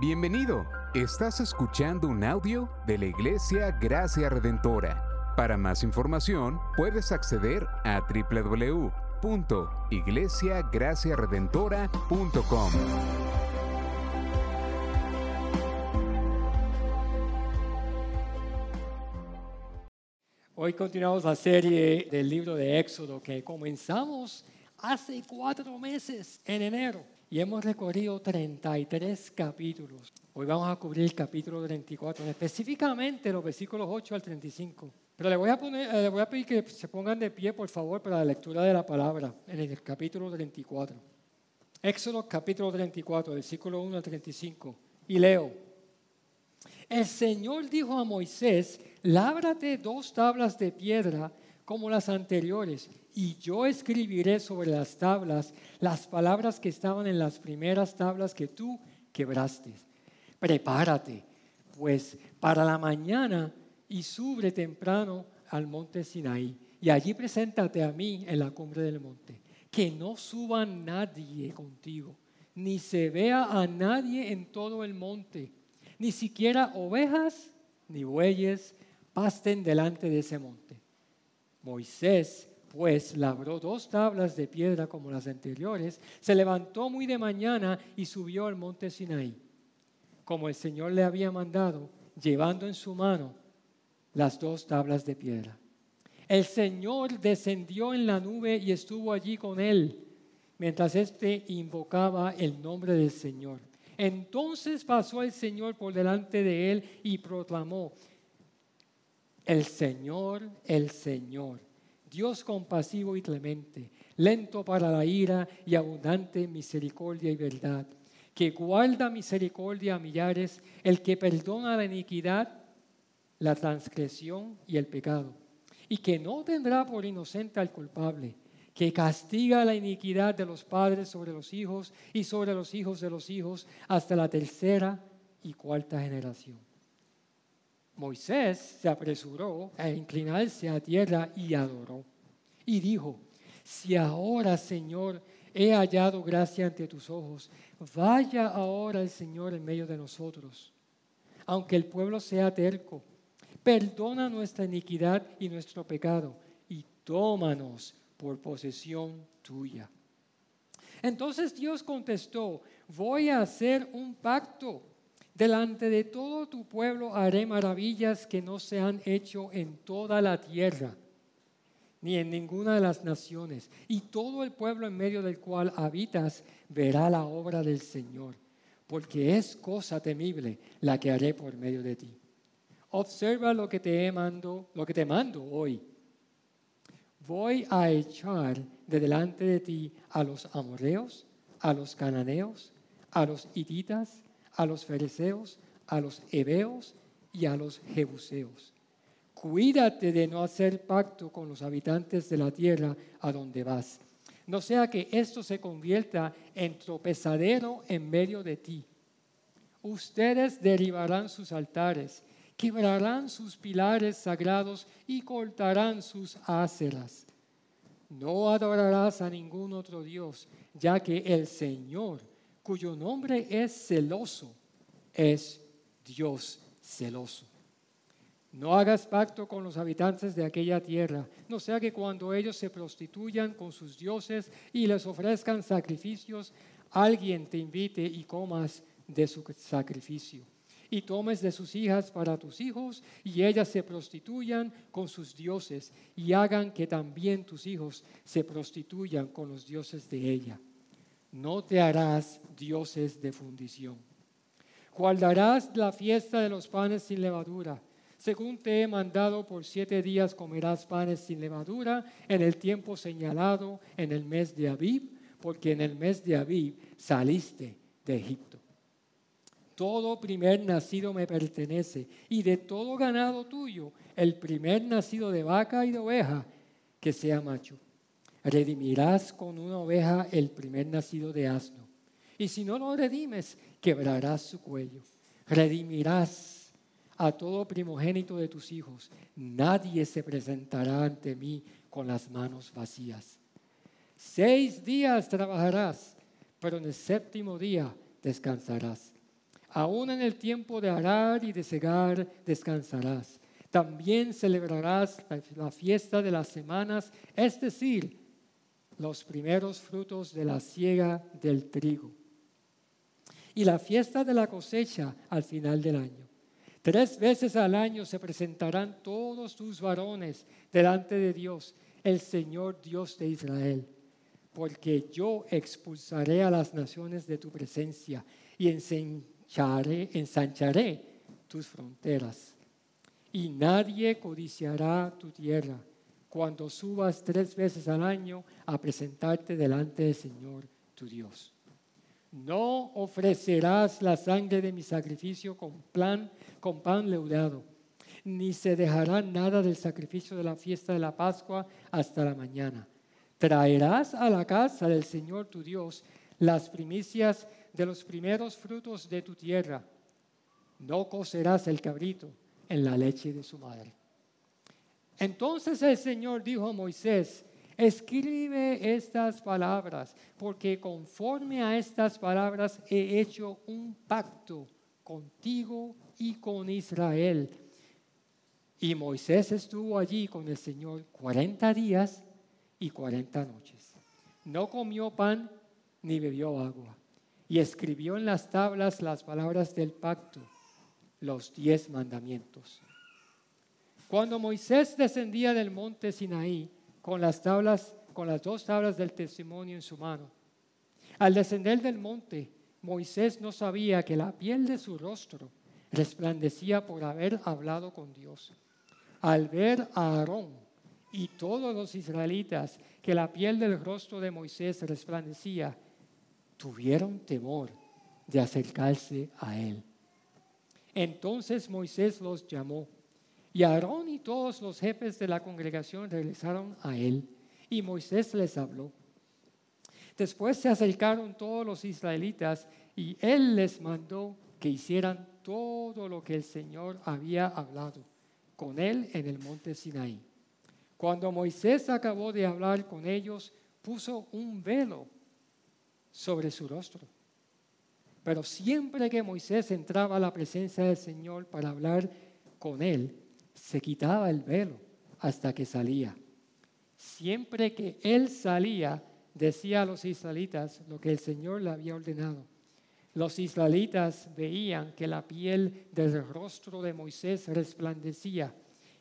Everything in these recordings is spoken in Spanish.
Bienvenido, estás escuchando un audio de la Iglesia Gracia Redentora. Para más información, puedes acceder a www.iglesiagraciaredentora.com. Hoy continuamos la serie del libro de Éxodo que comenzamos hace 4 meses, en enero. Y hemos recorrido 33 capítulos. Hoy vamos a cubrir el capítulo 34, específicamente los versículos 8 al 35. Pero le voy a pedir que se pongan de pie, por favor, para la lectura de la palabra en el capítulo 34. Éxodo capítulo 34, versículo 1 al 35. Y leo. El Señor dijo a Moisés, lábrate 2 tablas de piedra como las anteriores, y yo escribiré sobre las tablas las palabras que estaban en las primeras tablas que tú quebraste. Prepárate, pues, para la mañana y sube temprano al monte Sinaí, y allí preséntate a mí en la cumbre del monte. Que no suba nadie contigo, ni se vea a nadie en todo el monte, ni siquiera ovejas ni bueyes pasten delante de ese monte. Moisés, pues, labró 2 tablas de piedra como las anteriores, se levantó muy de mañana y subió al monte Sinaí, como el Señor le había mandado, llevando en su mano las 2 tablas de piedra. El Señor descendió en la nube y estuvo allí con él, mientras éste invocaba el nombre del Señor. Entonces pasó el Señor por delante de él y proclamó: el Señor, Dios compasivo y clemente, lento para la ira y abundante en misericordia y verdad, que guarda misericordia a millares, el que perdona la iniquidad, la transgresión y el pecado, y que no tendrá por inocente al culpable, que castiga la iniquidad de los padres sobre los hijos y sobre los hijos de los hijos hasta la 3ª y 4ª generación. Moisés se apresuró a inclinarse a tierra y adoró. Y dijo: si ahora, Señor, he hallado gracia ante tus ojos, vaya ahora el Señor en medio de nosotros. Aunque el pueblo sea terco, perdona nuestra iniquidad y nuestro pecado, y tómanos por posesión tuya. Entonces Dios contestó: voy a hacer un pacto. Delante de todo tu pueblo haré maravillas que no se han hecho en toda la tierra, ni en ninguna de las naciones. Y todo el pueblo en medio del cual habitas verá la obra del Señor, porque es cosa temible la que haré por medio de ti. Observa lo que te mando hoy. Voy a echar de delante de ti a los amorreos, a los cananeos, a los hititas, a los fereceos, a los heveos y a los jebuseos. Cuídate de no hacer pacto con los habitantes de la tierra a donde vas, no sea que esto se convierta en tropezadero en medio de ti. Ustedes derribarán sus altares, quebrarán sus pilares sagrados y cortarán sus áceras. No adorarás a ningún otro Dios, ya que el Señor, cuyo nombre es celoso, es Dios celoso. No hagas pacto con los habitantes de aquella tierra, no sea que cuando ellos se prostituyan con sus dioses y les ofrezcan sacrificios, alguien te invite y comas de su sacrificio, y tomes de sus hijas para tus hijos, y ellas se prostituyan con sus dioses, y hagan que también tus hijos se prostituyan con los dioses de ella. No te harás dioses de fundición. Guardarás la fiesta de los panes sin levadura. Según te he mandado, por 7 días comerás panes sin levadura en el tiempo señalado en el mes de Abib, porque en el mes de Abib saliste de Egipto. Todo primer nacido me pertenece, y de todo ganado tuyo, el primer nacido de vaca y de oveja, que sea macho. Redimirás con una oveja el primer nacido de asno, y si no lo redimes, quebrarás su cuello. Redimirás a todo primogénito de tus hijos. Nadie se presentará ante mí con las manos vacías. 6 días trabajarás, pero en el 7º día descansarás. Aún en el tiempo de arar y de segar descansarás. También celebrarás la fiesta de las semanas, es decir, los primeros frutos de la siega del trigo. Y la fiesta de la cosecha al final del año. 3 veces al año se presentarán todos tus varones delante de Dios, el Señor Dios de Israel. Porque yo expulsaré a las naciones de tu presencia y ensancharé tus fronteras. Y nadie codiciará tu tierra cuando subas 3 veces al año a presentarte delante del Señor tu Dios. No ofrecerás la sangre de mi sacrificio con pan leudado, ni se dejará nada del sacrificio de la fiesta de la Pascua hasta la mañana. Traerás a la casa del Señor tu Dios las primicias de los primeros frutos de tu tierra. No cocerás el cabrito en la leche de su madre. Entonces el Señor dijo a Moisés: escribe estas palabras, porque conforme a estas palabras he hecho un pacto contigo y con Israel. Y Moisés estuvo allí con el Señor 40 días y 40 noches. No comió pan ni bebió agua. Y escribió en las tablas las palabras del pacto, los 10 mandamientos. Cuando Moisés descendía del monte Sinaí, con las dos tablas del testimonio en su mano. Al descender del monte, Moisés no sabía que la piel de su rostro resplandecía por haber hablado con Dios. Al ver a Aarón y todos los israelitas que la piel del rostro de Moisés resplandecía, tuvieron temor de acercarse a él. Entonces Moisés los llamó. Y Aarón y todos los jefes de la congregación regresaron a él, y Moisés les habló. Después se acercaron todos los israelitas, y él les mandó que hicieran todo lo que el Señor había hablado con él en el monte Sinaí. Cuando Moisés acabó de hablar con ellos, puso un velo sobre su rostro. Pero siempre que Moisés entraba a la presencia del Señor para hablar con él, se quitaba el velo hasta que salía. Siempre que él salía, decía a los israelitas lo que el Señor le había ordenado. Los israelitas veían que la piel del rostro de Moisés resplandecía,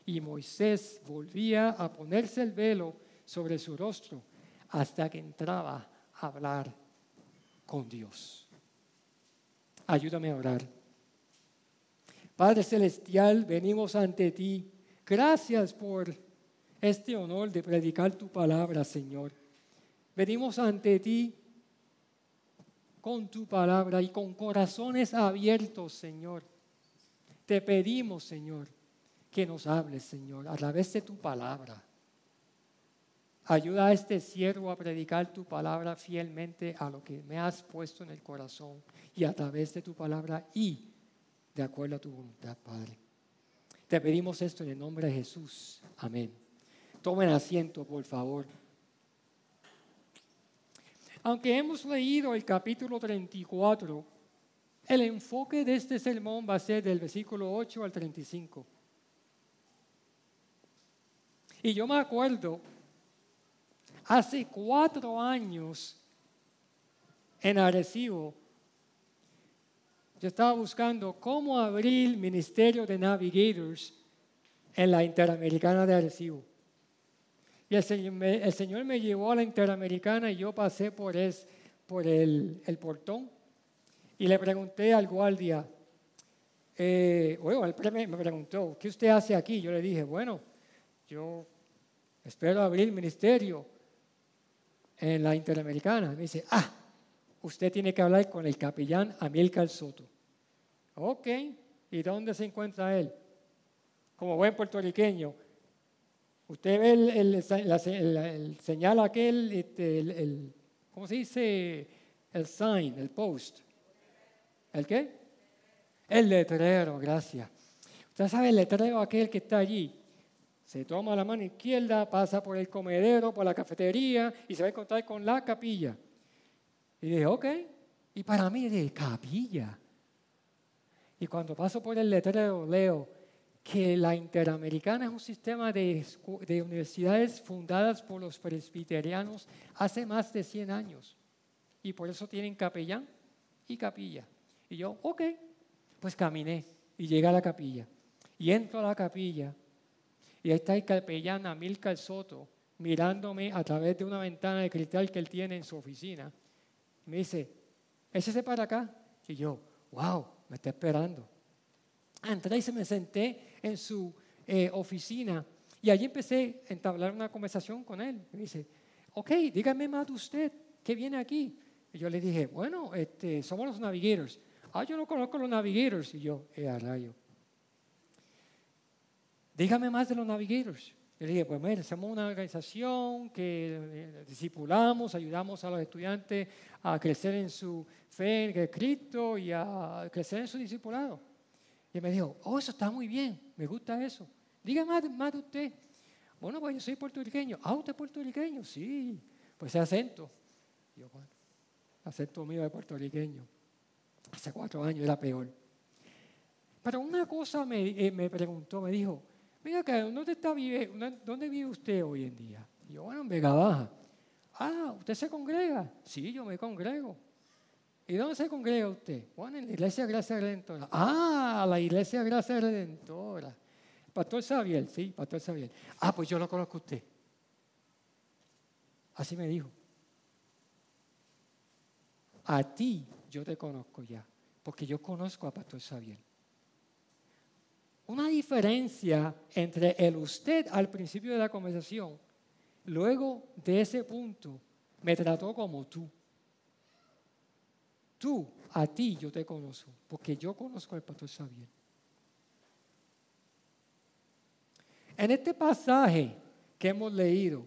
y Moisés volvía a ponerse el velo sobre su rostro hasta que entraba a hablar con Dios. Ayúdame a orar. Padre Celestial, venimos ante ti. Gracias por este honor de predicar tu palabra, Señor. Venimos ante ti con tu palabra y con corazones abiertos, Señor. Te pedimos, Señor, que nos hables, Señor, a través de tu palabra. Ayuda a este siervo a predicar tu palabra fielmente a lo que me has puesto en el corazón y a través de tu palabra y de acuerdo a tu voluntad, Padre. Te pedimos esto en el nombre de Jesús. Amén. Tomen asiento, por favor. Aunque hemos leído el capítulo 34, el enfoque de este sermón va a ser del versículo 8 al 35. Y yo me acuerdo, hace 4 años en Arecibo, yo estaba buscando cómo abrir el ministerio de Navigators en la Interamericana de Arecibo. Y el Señor me llevó a la Interamericana y yo pasé por el portón y le pregunté al guardia, me preguntó, ¿qué usted hace aquí? Yo le dije, bueno, yo espero abrir el ministerio en la Interamericana. Me dice, usted tiene que hablar con el capellán Amílcar Soto. Ok, ¿y dónde se encuentra él? Como buen puertorriqueño, usted ve el señal aquel, ¿cómo se dice? El sign, el post. ¿El qué? El letrero, gracias. Usted sabe el letrero aquel que está allí. Se toma la mano izquierda, pasa por el comedero, por la cafetería y se va a encontrar con la capilla. Y dije, ok. Y para mí, de capilla. Y cuando paso por el letrero leo que la Interamericana es un sistema de universidades fundadas por los presbiterianos hace más de 100 años. Y por eso tienen capellán y capilla. Y yo, ok, pues caminé y llegué a la capilla. Y entro a la capilla y ahí está el capellán Amílcar Soto mirándome a través de una ventana de cristal que él tiene en su oficina. Y me dice, échese para acá. Y yo, wow, me está esperando. Entré y se me senté en su oficina y allí empecé a entablar una conversación con él. Y me dice, ok, dígame más de usted, ¿qué viene aquí? Y yo le dije, bueno, somos los Navigators. Ah, yo no conozco los Navigators. Y yo, a rayo. Dígame más de los Navigators. Yo le dije, pues mira, somos una organización que discipulamos, ayudamos a los estudiantes a crecer en su fe en Cristo y a crecer en su discipulado. Y me dijo, oh, eso está muy bien, me gusta eso. Dígame más de usted. Bueno, pues yo soy puertorriqueño. Ah, ¿usted es puertorriqueño? Sí, pues ese acento. Y yo, bueno, acento mío de puertorriqueño. Hace 4 años era peor. Pero una cosa me preguntó, me dijo, mira, ¿dónde vive usted hoy en día? Y yo, bueno, en Vega Baja. Ah, ¿usted se congrega? Sí, yo me congrego. ¿Y dónde se congrega usted? Bueno, en la Iglesia Gracia Redentora. Ah, la Iglesia Gracia Redentora. Pastor Xavier, sí, Pastor Xavier. Ah, pues yo lo conozco a usted. Así me dijo. A ti yo te conozco ya, porque yo conozco a Pastor Xavier. Una diferencia entre el usted al principio de la conversación, luego de ese punto, me trató como tú. Tú, a ti yo te conozco, porque yo conozco al Pastor Xavier. En este pasaje que hemos leído,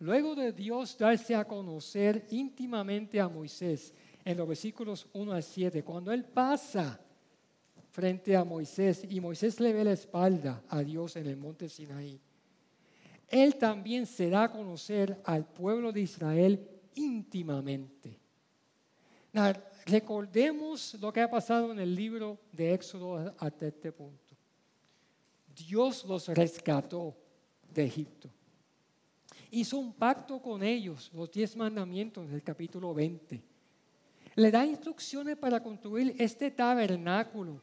luego de Dios darse a conocer íntimamente a Moisés, en los versículos 1 al 7, cuando él pasa frente a Moisés y Moisés le ve la espalda a Dios en el monte Sinaí, él también se da a conocer al pueblo de Israel íntimamente. Recordemos lo que ha pasado en el libro de Éxodo hasta este punto. Dios los rescató de Egipto. Hizo un pacto con ellos, los 10 mandamientos del capítulo 20. Le da instrucciones para construir este tabernáculo,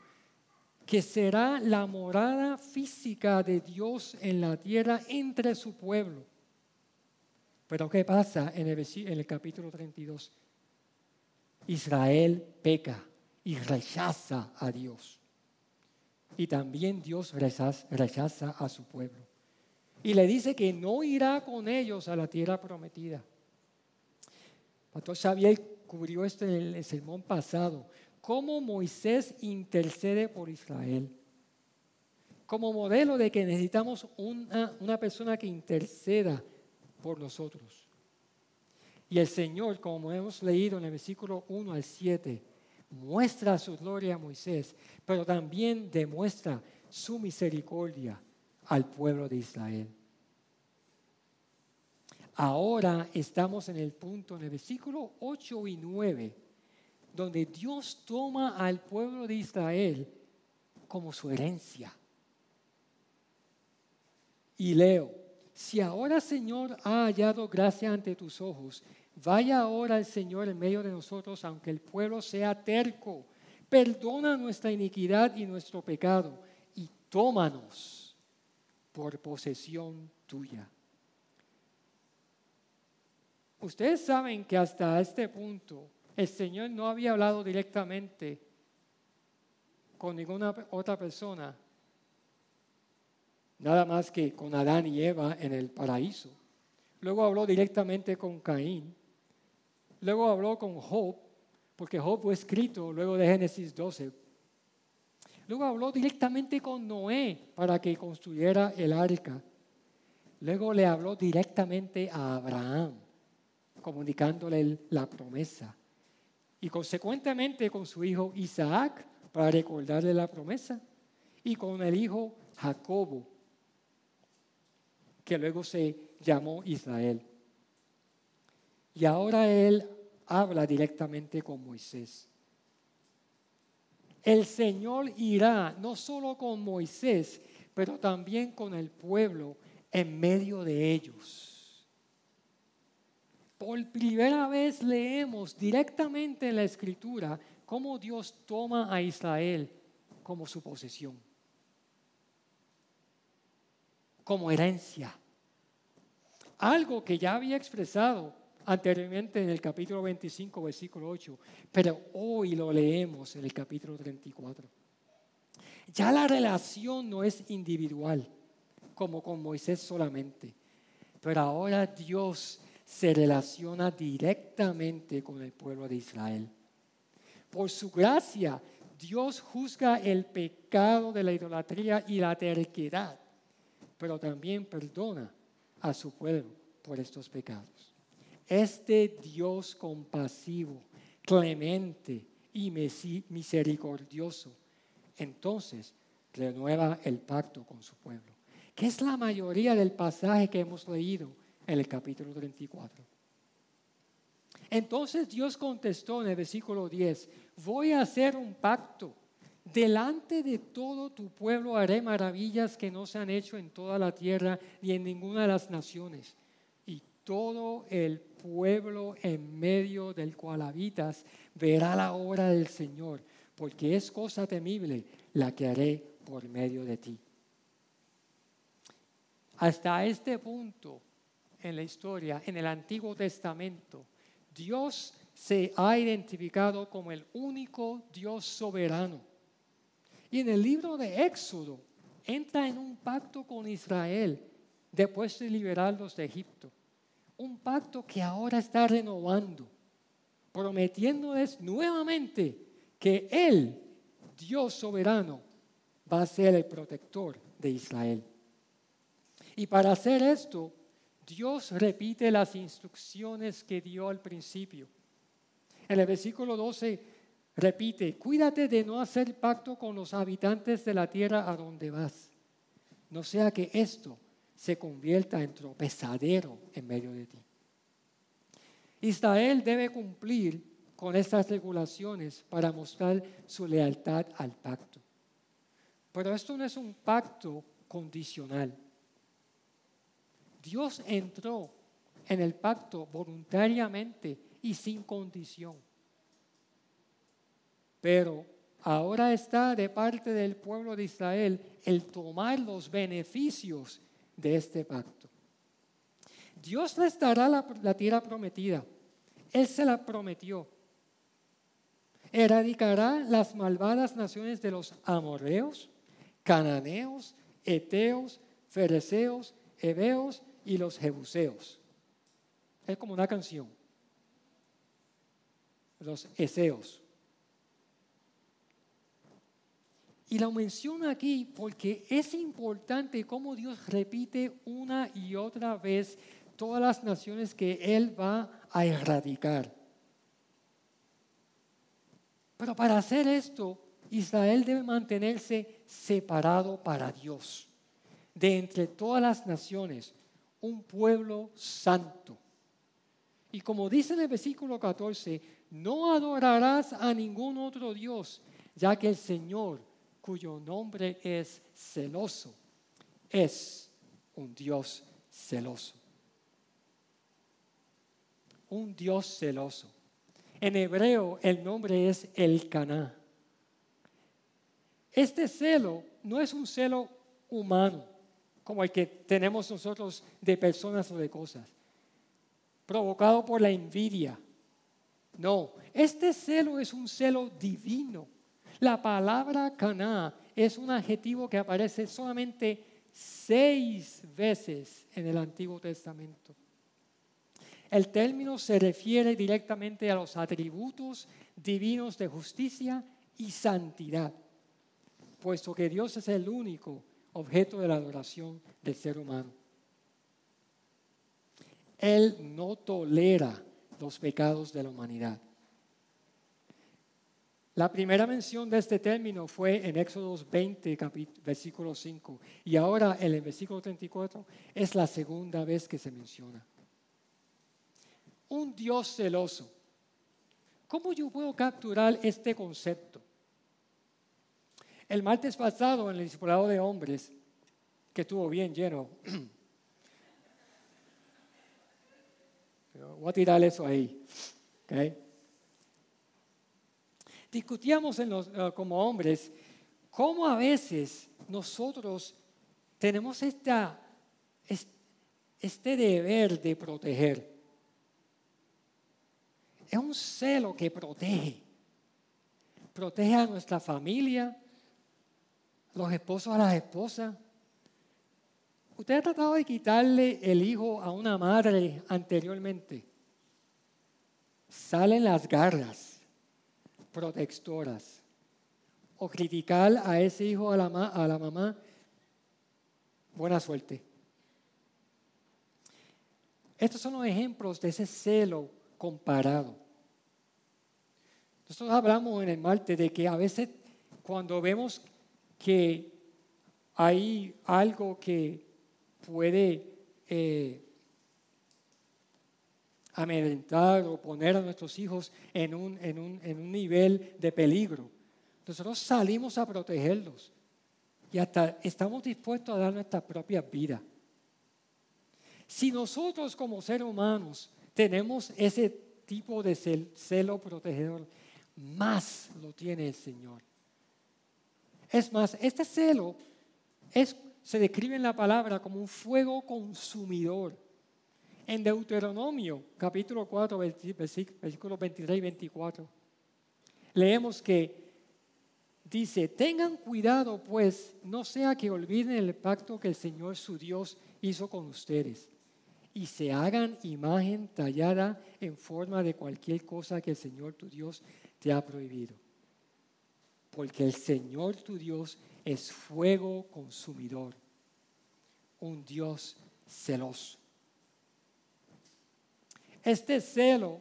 que será la morada física de Dios en la tierra entre su pueblo. Pero ¿qué pasa en el capítulo 32? Israel peca y rechaza a Dios. Y también Dios rechaza a su pueblo. Y le dice que no irá con ellos a la tierra prometida. Pastor Xavier cubrió esto en el sermón pasado. Cómo Moisés intercede por Israel. Como modelo de que necesitamos una persona que interceda por nosotros. Y el Señor, como hemos leído en el versículo 1 al 7, muestra su gloria a Moisés, pero también demuestra su misericordia al pueblo de Israel. Ahora estamos en el punto, en el versículo 8 y 9, donde Dios toma al pueblo de Israel como su herencia. Y leo, si ahora, Señor, ha hallado gracia ante tus ojos, vaya ahora el Señor en medio de nosotros, aunque el pueblo sea terco. Perdona nuestra iniquidad y nuestro pecado y tómanos por posesión tuya. Ustedes saben que hasta este punto el Señor no había hablado directamente con ninguna otra persona, nada más que con Adán y Eva en el paraíso. Luego habló directamente con Caín. Luego habló con Job, porque Job fue escrito luego de Génesis 12. Luego habló directamente con Noé para que construyera el arca. Luego le habló directamente a Abraham, comunicándole la promesa. Y consecuentemente con su hijo Isaac, para recordarle la promesa. Y con el hijo Jacobo, que luego se llamó Israel. Y ahora él habla directamente con Moisés. El Señor irá no solo con Moisés, pero también con el pueblo en medio de ellos. Por primera vez leemos directamente en la Escritura cómo Dios toma a Israel como su posesión, como herencia. Algo que ya había expresado anteriormente en el capítulo 25, versículo 8, pero hoy lo leemos en el capítulo 34. Ya la relación no es individual, como con Moisés solamente, pero ahora Dios se relaciona directamente con el pueblo de Israel. Por su gracia, Dios juzga el pecado de la idolatría y la terquedad, pero también perdona a su pueblo por estos pecados. Este Dios compasivo, clemente y misericordioso, entonces renueva el pacto con su pueblo, que es la mayoría del pasaje que hemos leído en el capítulo 34. Entonces Dios contestó en el versículo 10, voy a hacer un pacto, delante de todo tu pueblo haré maravillas que no se han hecho en toda la tierra ni en ninguna de las naciones. Y todo el pueblo en medio del cual habitas verá la obra del Señor, porque es cosa temible la que haré por medio de ti. Hasta este punto en la historia, en el Antiguo Testamento, Dios se ha identificado como el único Dios soberano. Y en el libro de Éxodo entra en un pacto con Israel después de liberarlos de Egipto. Un pacto que ahora está renovando, prometiéndoles nuevamente que Él, Dios soberano, va a ser el protector de Israel. Y para hacer esto, Dios repite las instrucciones que dio al principio. En el versículo 12 repite, cuídate de no hacer pacto con los habitantes de la tierra a donde vas, no sea que esto se convierta en tropezadero en medio de ti. Israel debe cumplir con estas regulaciones para mostrar su lealtad al pacto. Pero esto no es un pacto condicional. Dios entró en el pacto voluntariamente y sin condición. Pero ahora está de parte del pueblo de Israel el tomar los beneficios de este pacto. Dios les dará la tierra prometida. Él se la prometió. Erradicará las malvadas naciones de los amorreos, cananeos, heteos, fereceos, heveos y los jebuseos. Es como una canción. Los eseos. Y lo menciono aquí porque es importante cómo Dios repite una y otra vez todas las naciones que Él va a erradicar. Pero para hacer esto, Israel debe mantenerse separado para Dios. De entre todas las naciones, un pueblo santo. Y como dice en el versículo 14, no adorarás a ningún otro Dios, ya que el Señor, cuyo nombre es celoso, es un Dios celoso. Un Dios celoso. En hebreo el nombre es Elcaná. Este celo no es un celo humano, como el que tenemos nosotros de personas o de cosas, provocado por la envidia. No, este celo es un celo divino. La palabra caná es un adjetivo que aparece solamente 6 veces en el Antiguo Testamento. El término se refiere directamente a los atributos divinos de justicia y santidad, puesto que Dios es el único objeto de la adoración del ser humano. Él no tolera los pecados de la humanidad. La primera mención de este término fue en Éxodo 20, versículo 5, y ahora en el versículo 34 es la segunda vez que se menciona. Un Dios celoso. ¿Cómo yo puedo capturar este concepto? El martes pasado en el discipulado de hombres, que estuvo bien lleno, voy a tirar eso ahí, ¿okay? Discutíamos como hombres cómo a veces nosotros tenemos este deber de proteger. Es un celo que protege a nuestra familia, los esposos a las esposas. ¿Usted ha tratado de quitarle el hijo a una madre anteriormente? Salen las garras protectoras. O criticar a ese hijo, a la mamá, buena suerte. Estos son los ejemplos de ese celo comparado. Nosotros hablamos en el martes de que a veces cuando vemos que hay algo que puede amedrentar o poner a nuestros hijos en un nivel de peligro, nosotros salimos a protegerlos y hasta estamos dispuestos a dar nuestra propia vida. Si nosotros como seres humanos tenemos ese tipo de celo protegedor, más lo tiene el Señor. Es más, este celo se describe en la palabra como un fuego consumidor. En Deuteronomio, capítulo 4, versículos 23 y 24, leemos que dice: tengan cuidado, pues, no sea que olviden el pacto que el Señor su Dios hizo con ustedes y se hagan imagen tallada en forma de cualquier cosa que el Señor tu Dios te ha prohibido. Porque el Señor tu Dios es fuego consumidor, un Dios celoso. Este celo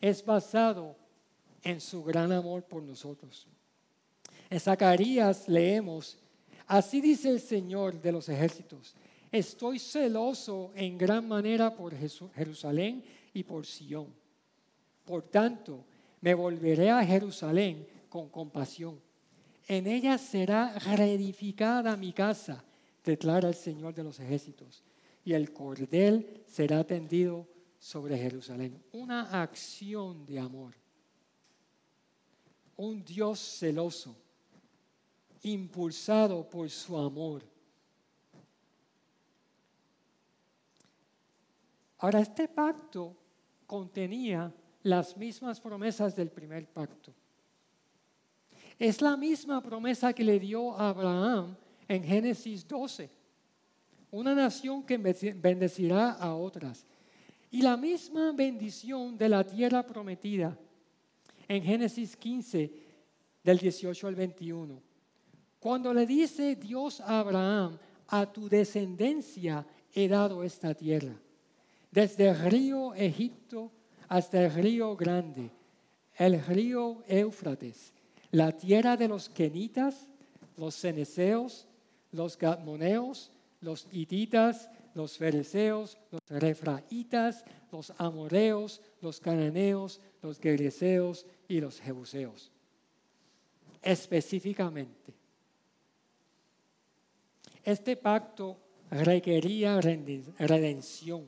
es basado en su gran amor por nosotros. En Zacarías leemos: así dice el Señor de los ejércitos, estoy celoso en gran manera por Jerusalén y por Sión. Por tanto, me volveré a Jerusalén con compasión. En ella será reedificada mi casa, declara el Señor de los ejércitos, y el cordel será tendido sobre Jerusalén. Una acción de amor. Un Dios celoso, impulsado por su amor. Ahora, este pacto contenía las mismas promesas del primer pacto. Es la misma promesa que le dio a Abraham en Génesis 12. Una nación que bendecirá a otras. Y la misma bendición de la tierra prometida en Génesis 15, del 18 al 21. Cuando le dice Dios a Abraham: a tu descendencia he dado esta tierra, desde el río Egipto hasta el río Grande, el río Éufrates, la tierra de los kenitas, los ceneseos, los gadmoneos, los hititas, los fereceos, los refraitas, los amoreos, los cananeos, los gergeseos y los jebuseos. Específicamente, este pacto requería redención,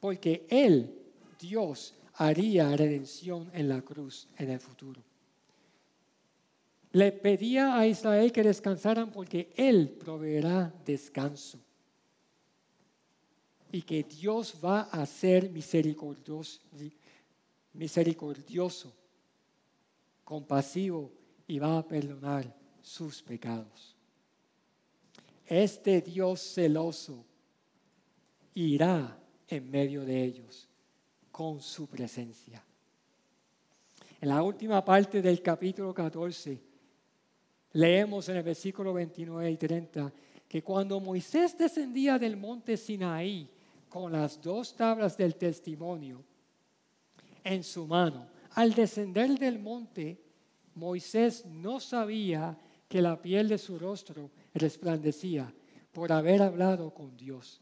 porque Él, Dios, haría redención en la cruz en el futuro. Le pedía a Israel que descansaran porque Él proveerá descanso. Y que Dios va a ser misericordioso, compasivo, y va a perdonar sus pecados. Este Dios celoso irá en medio de ellos con su presencia. En la última parte del capítulo 14 leemos en el versículo 29 y 30 que cuando Moisés descendía del monte Sinaí con las 2 tablas del testimonio en su mano, al descender del monte, Moisés no sabía que la piel de su rostro resplandecía por haber hablado con Dios.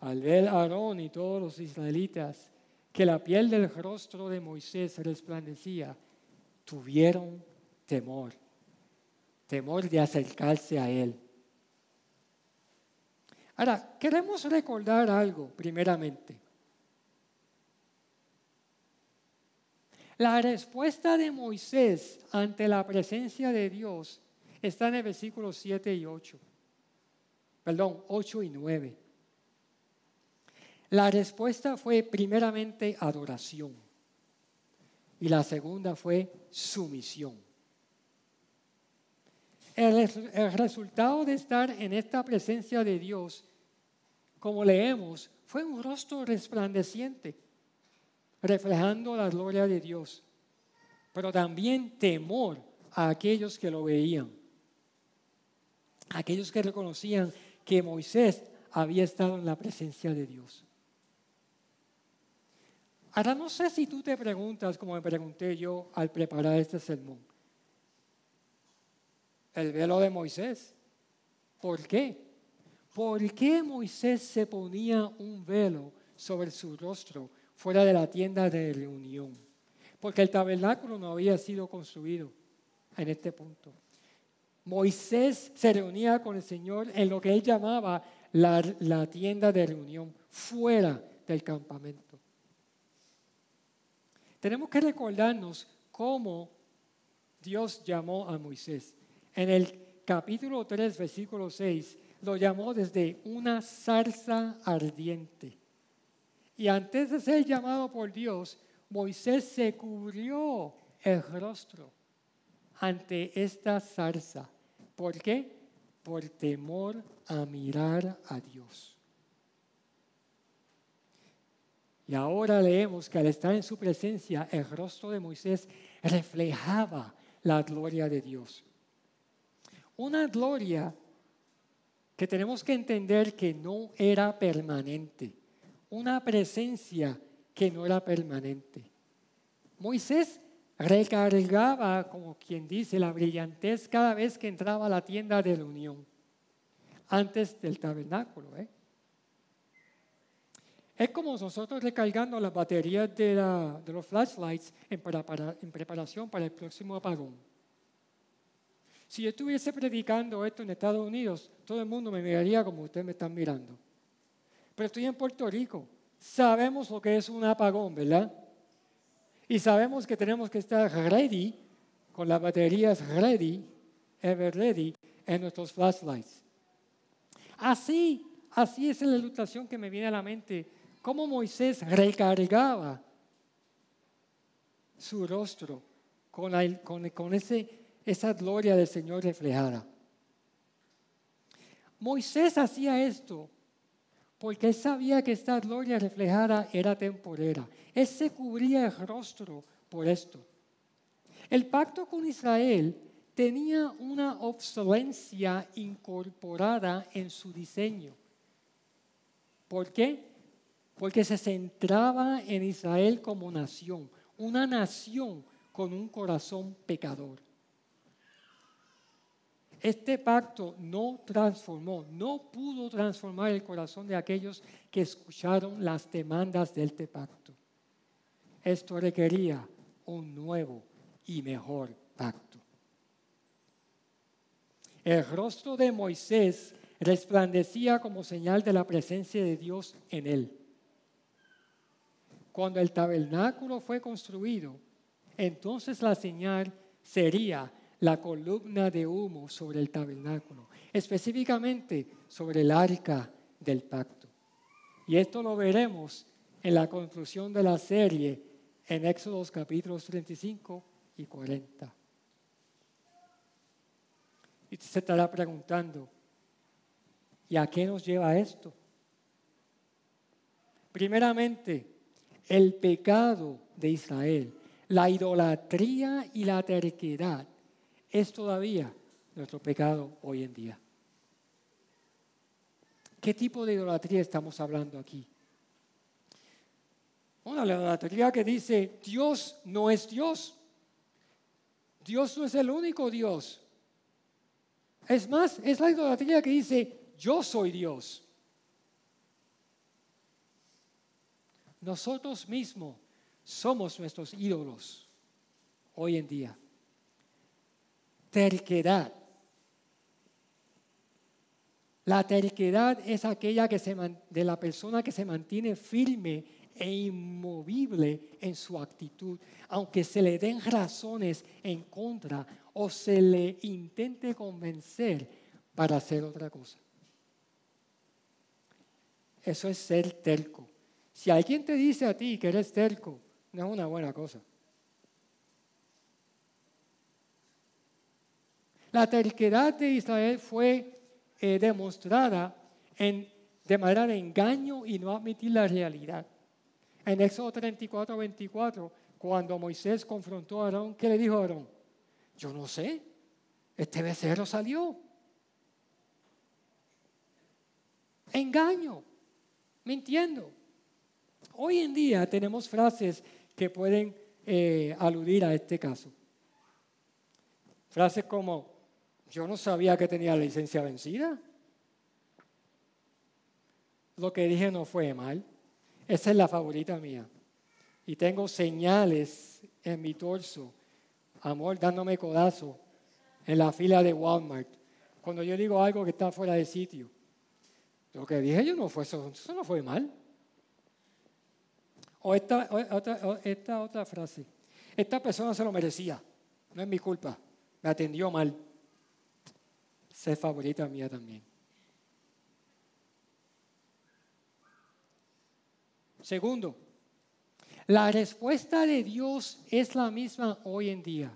Al ver a Aarón y todos los israelitas que la piel del rostro de Moisés resplandecía, tuvieron temor. temor de acercarse a Él. Ahora, queremos recordar algo, primeramente. La respuesta de Moisés ante la presencia de Dios está en el versículo 7 y 8. Perdón, 8 y 9. La respuesta fue primeramente adoración y la segunda fue sumisión. El resultado de estar en esta presencia de Dios, como leemos, fue un rostro resplandeciente, reflejando la gloria de Dios, pero también temor a aquellos que lo veían, aquellos que reconocían que Moisés había estado en la presencia de Dios. Ahora, no sé si tú te preguntas, como me pregunté yo al preparar este sermón, el velo de Moisés, ¿por qué? ¿Por qué Moisés se ponía un velo sobre su rostro fuera de la tienda de reunión? Porque el tabernáculo no había sido construido en este punto. Moisés se reunía con el Señor en lo que él llamaba la tienda de reunión, fuera del campamento. Tenemos que recordarnos cómo Dios llamó a Moisés. En el capítulo 3, versículo 6, lo llamó desde una zarza ardiente. Y antes de ser llamado por Dios, Moisés se cubrió el rostro ante esta zarza. ¿Por qué? Por temor a mirar a Dios. Y ahora leemos que al estar en su presencia, el rostro de Moisés reflejaba la gloria de Dios. Una gloria que tenemos que entender que no era permanente. Una presencia que no era permanente. Moisés recargaba, como quien dice, la brillantez cada vez que entraba a la tienda de reunión, antes del tabernáculo. Es como nosotros recargando las baterías de los flashlights en preparación para el próximo apagón. Si yo estuviese predicando esto en Estados Unidos, todo el mundo me miraría como ustedes me están mirando. Pero estoy en Puerto Rico, sabemos lo que es un apagón, ¿verdad? Y sabemos que tenemos que estar ready, con las baterías ready, ever ready, en nuestros flashlights. Así es la ilustración que me viene a la mente. Cómo Moisés recargaba su rostro con esa gloria del Señor reflejada. Moisés hacía esto porque él sabía que esta gloria reflejada era temporera. Él se cubría el rostro por esto. El pacto con Israel tenía una obsolencia incorporada en su diseño. ¿Por qué? Porque se centraba en Israel como nación, una nación con un corazón pecador. Este pacto no pudo transformar el corazón de aquellos que escucharon las demandas de este pacto. Esto requería un nuevo y mejor pacto. El rostro de Moisés resplandecía como señal de la presencia de Dios en él. Cuando el tabernáculo fue construido, entonces la señal sería la columna de humo sobre el tabernáculo, específicamente sobre el arca del pacto. Y esto lo veremos en la conclusión de la serie en Éxodo capítulos 35 y 40. Y se estará preguntando, ¿y a qué nos lleva esto? Primeramente, el pecado de Israel, la idolatría y la terquedad es todavía nuestro pecado hoy en día. ¿Qué tipo de idolatría estamos hablando aquí? Bueno, la idolatría que dice Dios no es Dios. Dios no es el único Dios. Es más, es la idolatría que dice yo soy Dios. Nosotros mismos somos nuestros ídolos hoy en día. Terquedad. La terquedad es aquella que de la persona que se mantiene firme e inmovible en su actitud, aunque se le den razones en contra o se le intente convencer para hacer otra cosa. Eso es ser terco. Si alguien te dice a ti que eres terco, no es una buena cosa. La terquedad de Israel fue demostrada de manera de engaño y no admitir la realidad. En Éxodo 34:24, cuando Moisés confrontó a Aarón, ¿qué le dijo a Aarón? Yo no sé, este becerro salió. Engaño, mintiendo. Hoy en día tenemos frases que pueden aludir a este caso. Frases como, yo no sabía que tenía la licencia vencida. Lo que dije no fue mal. Esa es la favorita mía. Y tengo señales en mi torso, amor dándome codazo en la fila de Walmart. Cuando yo digo algo que está fuera de sitio, lo que dije yo no fue eso no fue mal. O esta otra frase, esta persona se lo merecía, no es mi culpa, me atendió mal. Esa es favorita mía también. Segundo, la respuesta de Dios es la misma hoy en día.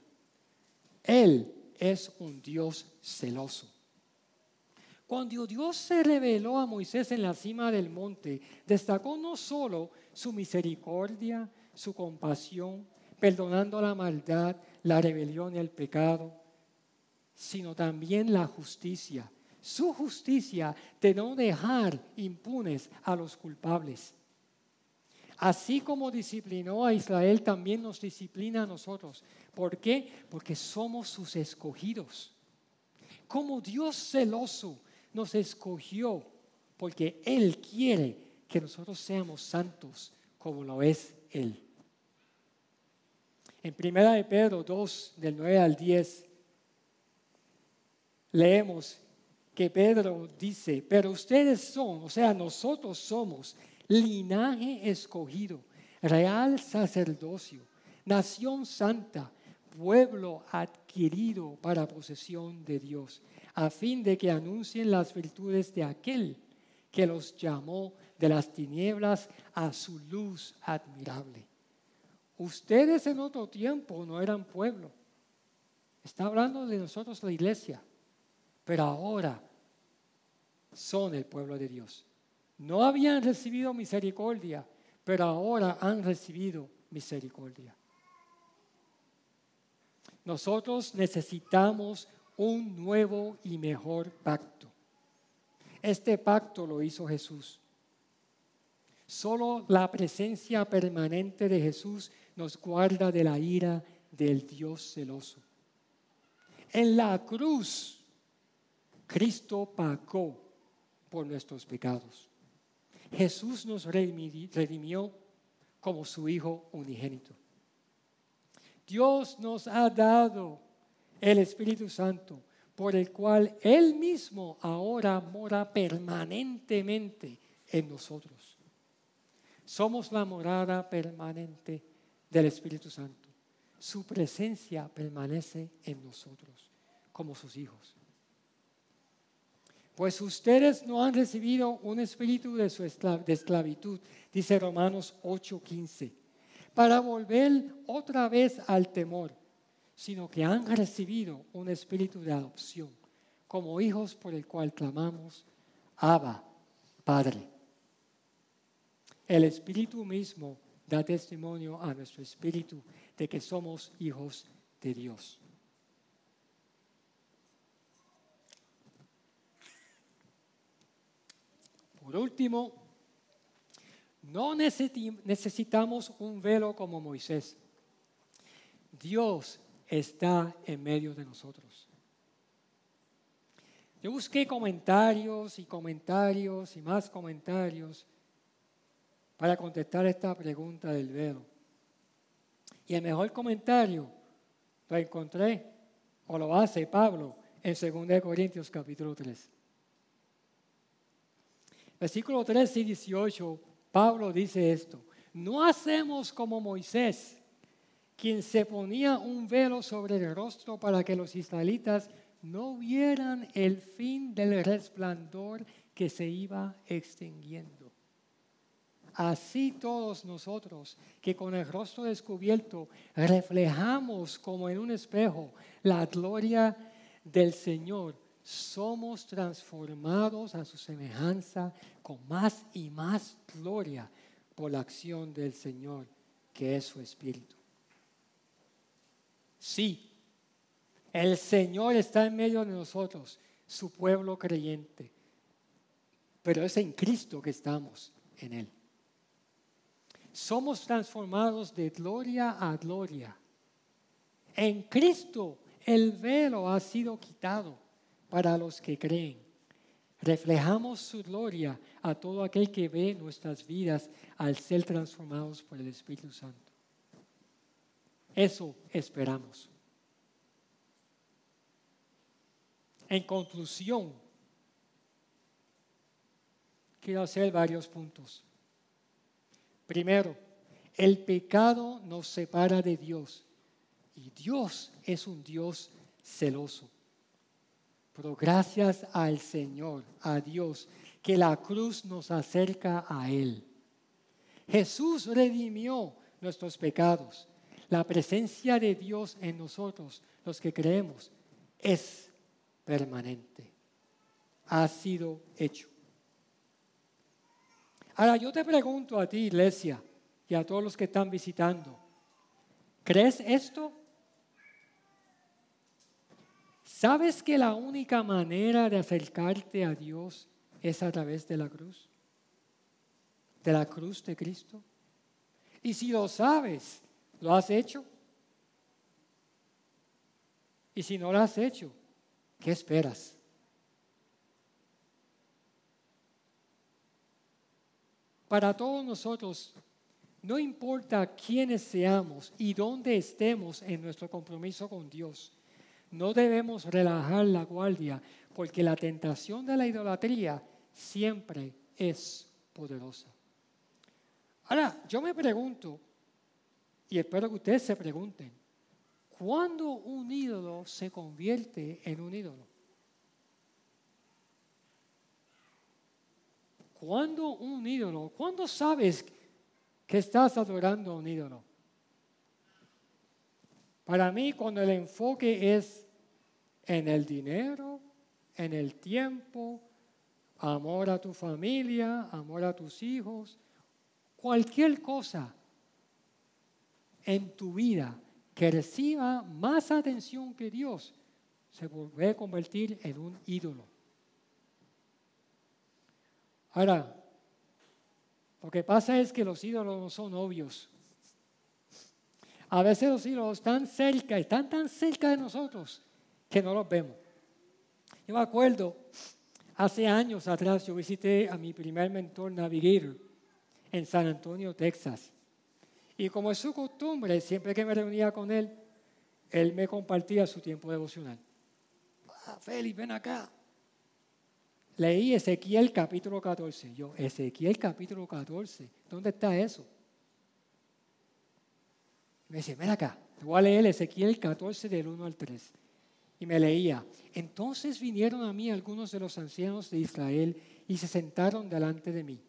Él es un Dios celoso. Cuando Dios se reveló a Moisés en la cima del monte, destacó no solo su misericordia, su compasión, perdonando la maldad, la rebelión y el pecado, sino también la justicia. Su justicia de no dejar impunes a los culpables. Así como disciplinó a Israel, también nos disciplina a nosotros. ¿Por qué? Porque somos sus escogidos. Como Dios celoso nos escogió, porque Él quiere que nosotros seamos santos como lo es Él. En 1 Pedro 2, del 9 al 10, leemos que Pedro dice, pero ustedes son, o sea, nosotros somos, linaje escogido, real sacerdocio, nación santa, pueblo adquirido para posesión de Dios, a fin de que anuncien las virtudes de aquel que los llamó de las tinieblas a su luz admirable. Ustedes en otro tiempo no eran pueblo. Está hablando de nosotros la iglesia. Pero ahora son el pueblo de Dios. No habían recibido misericordia, pero ahora han recibido misericordia. Nosotros necesitamos un nuevo y mejor pacto. Este pacto lo hizo Jesús. Solo la presencia permanente de Jesús nos guarda de la ira del Dios celoso. En la cruz, Cristo pagó por nuestros pecados. Jesús nos redimió como su Hijo unigénito. Dios nos ha dado el Espíritu Santo, por el cual Él mismo ahora mora permanentemente en nosotros. Somos la morada permanente del Espíritu Santo. Su presencia permanece en nosotros como sus hijos. Pues ustedes no han recibido un espíritu de esclavitud, dice Romanos 8:15, para volver otra vez al temor, sino que han recibido un espíritu de adopción, como hijos por el cual clamamos, Abba, Padre. El espíritu mismo da testimonio a nuestro espíritu de que somos hijos de Dios. Por último, no necesitamos un velo como Moisés. Dios está en medio de nosotros. Yo busqué comentarios y más comentarios para contestar esta pregunta del velo. Y el mejor comentario lo encontré, o lo hace Pablo, en 2 Corintios capítulo 3. versículo 13 y 18, Pablo dice esto: no hacemos como Moisés, quien se ponía un velo sobre el rostro para que los israelitas no vieran el fin del resplandor que se iba extinguiendo. Así todos nosotros, que con el rostro descubierto reflejamos como en un espejo la gloria del Señor, somos transformados a su semejanza con más y más gloria por la acción del Señor, que es su Espíritu. Sí, el Señor está en medio de nosotros, su pueblo creyente, pero es en Cristo que estamos en Él. Somos transformados de gloria a gloria. En Cristo el velo ha sido quitado para los que creen. Reflejamos su gloria a todo aquel que ve nuestras vidas al ser transformados por el Espíritu Santo. Eso esperamos. En conclusión, quiero hacer varios puntos. Primero, el pecado nos separa de Dios, y Dios es un Dios celoso. Pero gracias al Señor, a Dios, que la cruz nos acerca a Él. Jesús redimió nuestros pecados. La presencia de Dios en nosotros, los que creemos, es permanente. Ha sido hecho. Ahora yo te pregunto a ti, iglesia, y a todos los que están visitando, ¿crees esto? ¿Sabes que la única manera de acercarte a Dios es a través de la cruz? De la cruz de Cristo. Y si lo sabes, ¿lo has hecho? Y si no lo has hecho, ¿qué esperas? Para todos nosotros, no importa quiénes seamos y dónde estemos en nuestro compromiso con Dios, no debemos relajar la guardia, porque la tentación de la idolatría siempre es poderosa. Ahora, yo me pregunto, y espero que ustedes se pregunten, ¿cuándo un ídolo se convierte en un ídolo? ¿Cuándo sabes que estás adorando a un ídolo? Para mí, cuando el enfoque es en el dinero, en el tiempo, amor a tu familia, amor a tus hijos, cualquier cosa en tu vida que reciba más atención que Dios, se vuelve a convertir en un ídolo. Ahora, lo que pasa es que los ídolos no son obvios. A veces los ídolos están tan cerca de nosotros que no los vemos. Yo me acuerdo, hace años atrás yo visité a mi primer mentor Navigator en San Antonio, Texas. Y como es su costumbre, siempre que me reunía con él, él me compartía su tiempo devocional. Félix, ven acá. Leí Ezequiel capítulo 14. Yo, Ezequiel capítulo 14, ¿dónde está eso? Me dice, ven acá, te voy a leer Ezequiel 14 del 1 al 3. Y me leía: entonces vinieron a mí algunos de los ancianos de Israel y se sentaron delante de mí.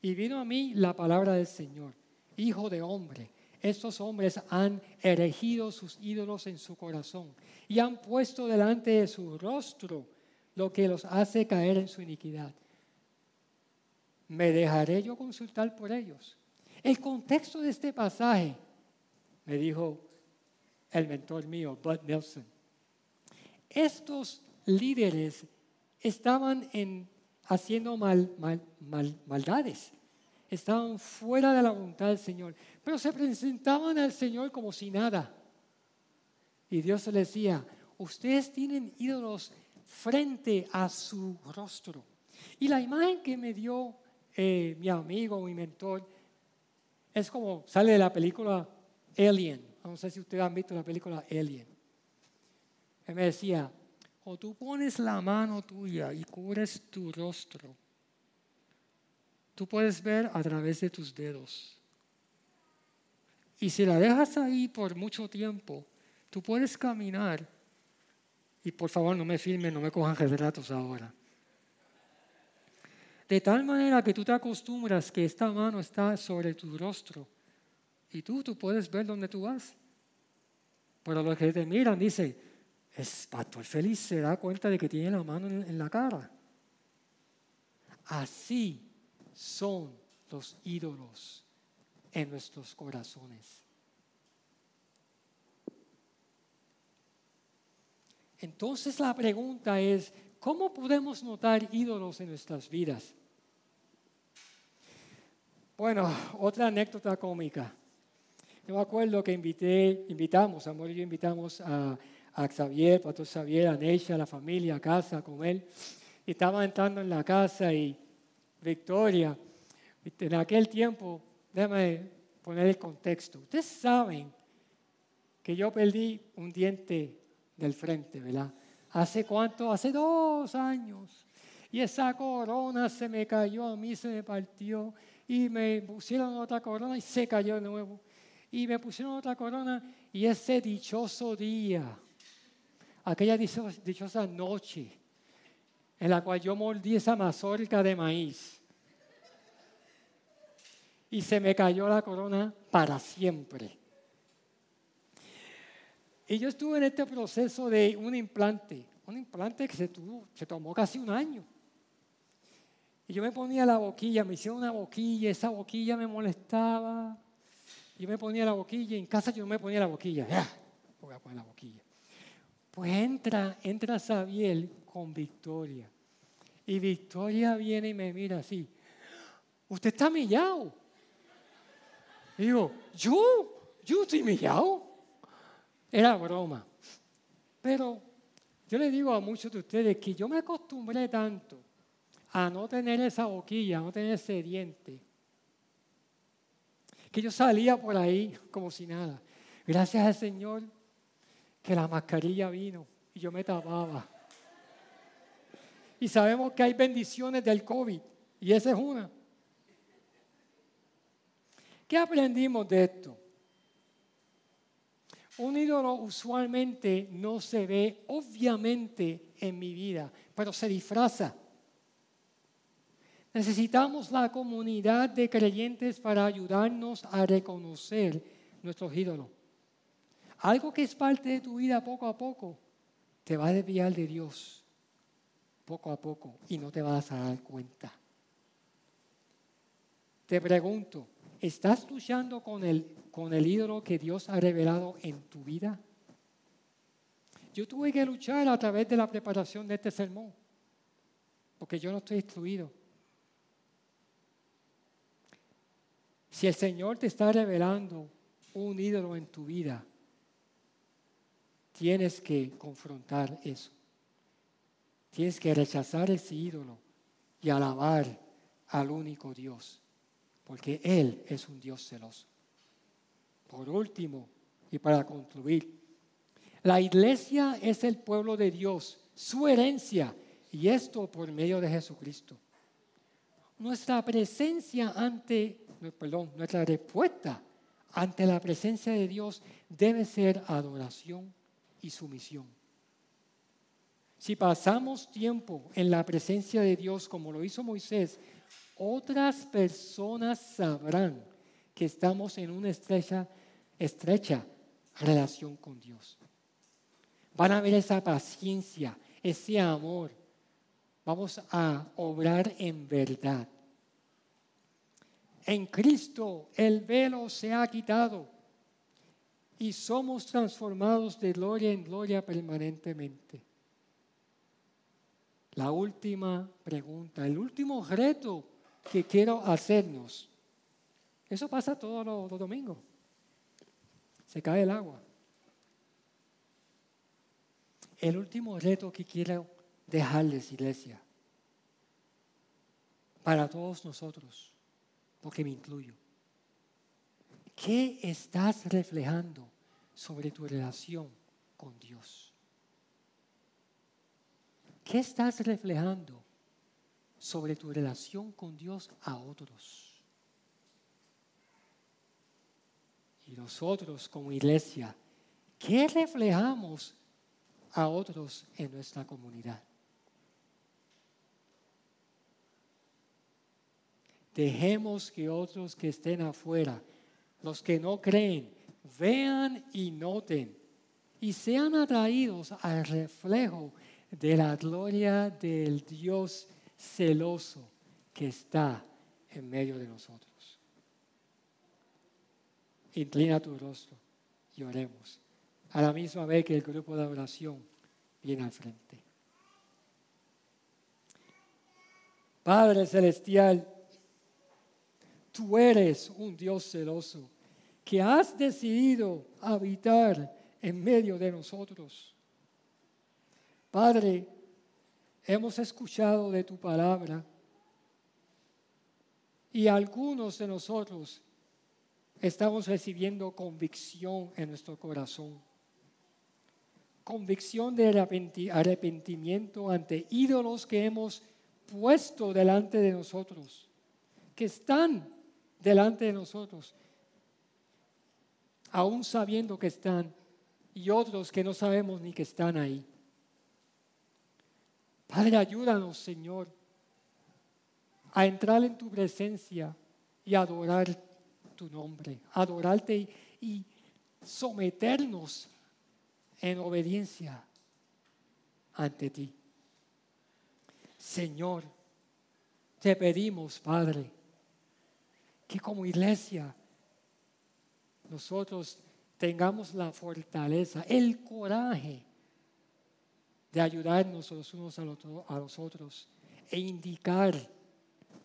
Y vino a mí la palabra del Señor: hijo de hombre, estos hombres han erigido sus ídolos en su corazón y han puesto delante de su rostro lo que los hace caer en su iniquidad. ¿Me dejaré yo consultar por ellos? El contexto de este pasaje, me dijo el mentor mío, Bud Nelson, estos líderes estaban haciendo maldades. Estaban fuera de la voluntad del Señor, pero se presentaban al Señor como si nada. Y Dios les decía: ustedes tienen ídolos frente a su rostro. Y la imagen que me dio mi amigo, mi mentor, es como sale de la película Alien. No sé si ustedes han visto la película Alien. Él me decía: o tú pones la mano tuya y cubres tu rostro, Tú puedes ver a través de tus dedos. Y si la dejas ahí por mucho tiempo, tú puedes caminar. Y por favor, no me filmen, no me cojan retratos ahora. De tal manera que tú te acostumbras que esta mano está sobre tu rostro. Y tú puedes ver dónde tú vas. Pero los que te miran dicen, es Pastor Félix se da cuenta de que tiene la mano en la cara. Así son los ídolos en nuestros corazones. Entonces la pregunta es, ¿cómo podemos notar ídolos en nuestras vidas? Bueno, otra anécdota cómica. Yo me acuerdo que invitamos a Xavier, Pastor Xavier, a Neisha, a la familia, a casa, a comer. Y estaba entrando en la casa y Victoria, en aquel tiempo, déjame poner el contexto. Ustedes saben que yo perdí un diente del frente, ¿verdad? ¿Hace cuánto? Hace 2 años. Y esa corona se me cayó, a mí se me partió. Y me pusieron otra corona y se cayó de nuevo. Y me pusieron otra corona y ese dichoso día, aquella dichosa noche en la cual yo mordí esa mazorca de maíz y se me cayó la corona para siempre. Y yo estuve en este proceso de un implante que se tomó casi 1 año. Y yo me ponía la boquilla, me hicieron una boquilla, esa boquilla me molestaba. Yo me ponía la boquilla, en casa yo me ponía la boquilla. ¡Ah! Voy a poner la boquilla. Pues entra Zabdiel con Victoria. Y Victoria viene y me mira así. ¿Usted está mellado? Y digo, ¿yo estoy mellado? Era broma. Pero yo le digo a muchos de ustedes que yo me acostumbré tanto a no tener esa boquilla, a no tener ese diente, que yo salía por ahí como si nada. Gracias al Señor que la mascarilla vino y yo me tapaba. Y sabemos que hay bendiciones del COVID y esa es una. ¿Qué aprendimos de esto? Un ídolo usualmente no se ve obviamente en mi vida, pero se disfraza. Necesitamos la comunidad de creyentes para ayudarnos a reconocer nuestros ídolos. Algo que es parte de tu vida poco a poco te va a desviar de Dios poco a poco y no te vas a dar cuenta. Te pregunto, ¿estás luchando con el ídolo que Dios ha revelado en tu vida? Yo tuve que luchar a través de la preparación de este sermón porque yo no estoy excluido. Si el Señor te está revelando un ídolo en tu vida, tienes que confrontar eso. Tienes que rechazar ese ídolo y alabar al único Dios, porque Él es un Dios celoso. Por último, y para concluir, la iglesia es el pueblo de Dios, su herencia, y esto por medio de Jesucristo. Nuestra respuesta ante la presencia de Dios debe ser adoración y sumisión. Si pasamos tiempo en la presencia de Dios como lo hizo Moisés, otras personas sabrán que estamos en una estrecha relación con Dios. Van a ver esa paciencia, ese amor. Vamos a obrar en verdad. En Cristo el velo se ha quitado y somos transformados de gloria en gloria permanentemente. La última pregunta, el último reto que quiero hacernos. Eso pasa todos los domingos. Se cae el agua. El último reto que quiero dejarles, iglesia, para todos nosotros, porque me incluyo. ¿Qué estás reflejando sobre tu relación con Dios? ¿Qué estás reflejando sobre tu relación con Dios a otros. Y nosotros como iglesia, ¿qué reflejamos a otros en nuestra comunidad? Dejemos que otros que estén afuera, los que no creen, vean y noten y sean atraídos al reflejo de la gloria del Dios celoso que está en medio de nosotros. Inclina tu rostro y oremos. A la misma vez que el grupo de oración viene al frente. Padre Celestial, tú eres un Dios celoso que has decidido habitar en medio de nosotros. Padre, hemos escuchado de tu palabra y algunos de nosotros estamos recibiendo convicción en nuestro corazón. Convicción de arrepentimiento ante ídolos que hemos puesto delante de nosotros, que están delante de nosotros, aún sabiendo que están, y otros que no sabemos ni que están ahí. Padre, ayúdanos, Señor, a entrar en tu presencia y adorar tu nombre, adorarte y someternos en obediencia ante ti. Señor, te pedimos, Padre, que como iglesia nosotros tengamos la fortaleza, el coraje de ayudarnos los unos a los otros e indicar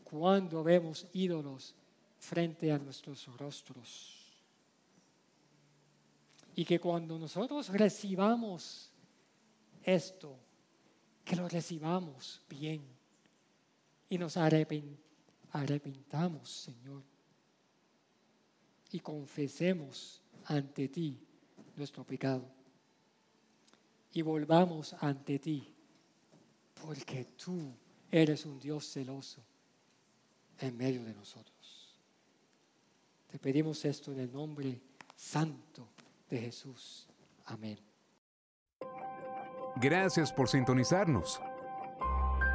cuando vemos ídolos frente a nuestros rostros. Y que cuando nosotros recibamos esto, que lo recibamos bien y nos arrepentamos, Señor, y confesemos ante ti nuestro pecado y volvamos ante ti, porque tú eres un Dios celoso en medio de nosotros. Te pedimos esto en el nombre santo de Jesús. Amén. Gracias por sintonizarnos.